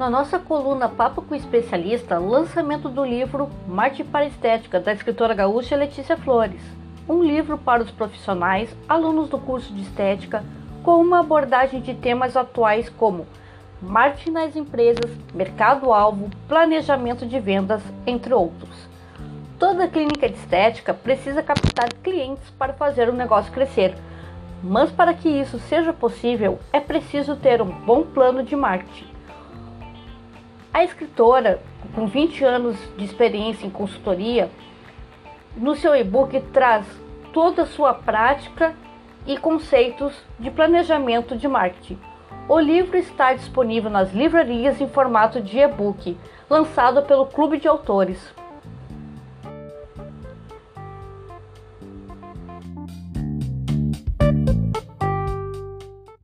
Na nossa coluna Papo com o Especialista, lançamento do livro Marketing para Estética, da escritora gaúcha Letícia Flores. Um livro para os profissionais, alunos do curso de estética, com uma abordagem de temas atuais como marketing nas empresas, mercado-alvo, planejamento de vendas, entre outros. Toda clínica de estética precisa captar clientes para fazer o negócio crescer, mas para que isso seja possível, é preciso ter um bom plano de marketing. A escritora, com 20 anos de experiência em consultoria, no seu e-book traz toda a sua prática e conceitos de planejamento de marketing. O livro está disponível nas livrarias em formato de e-book, lançado pelo Clube de Autores.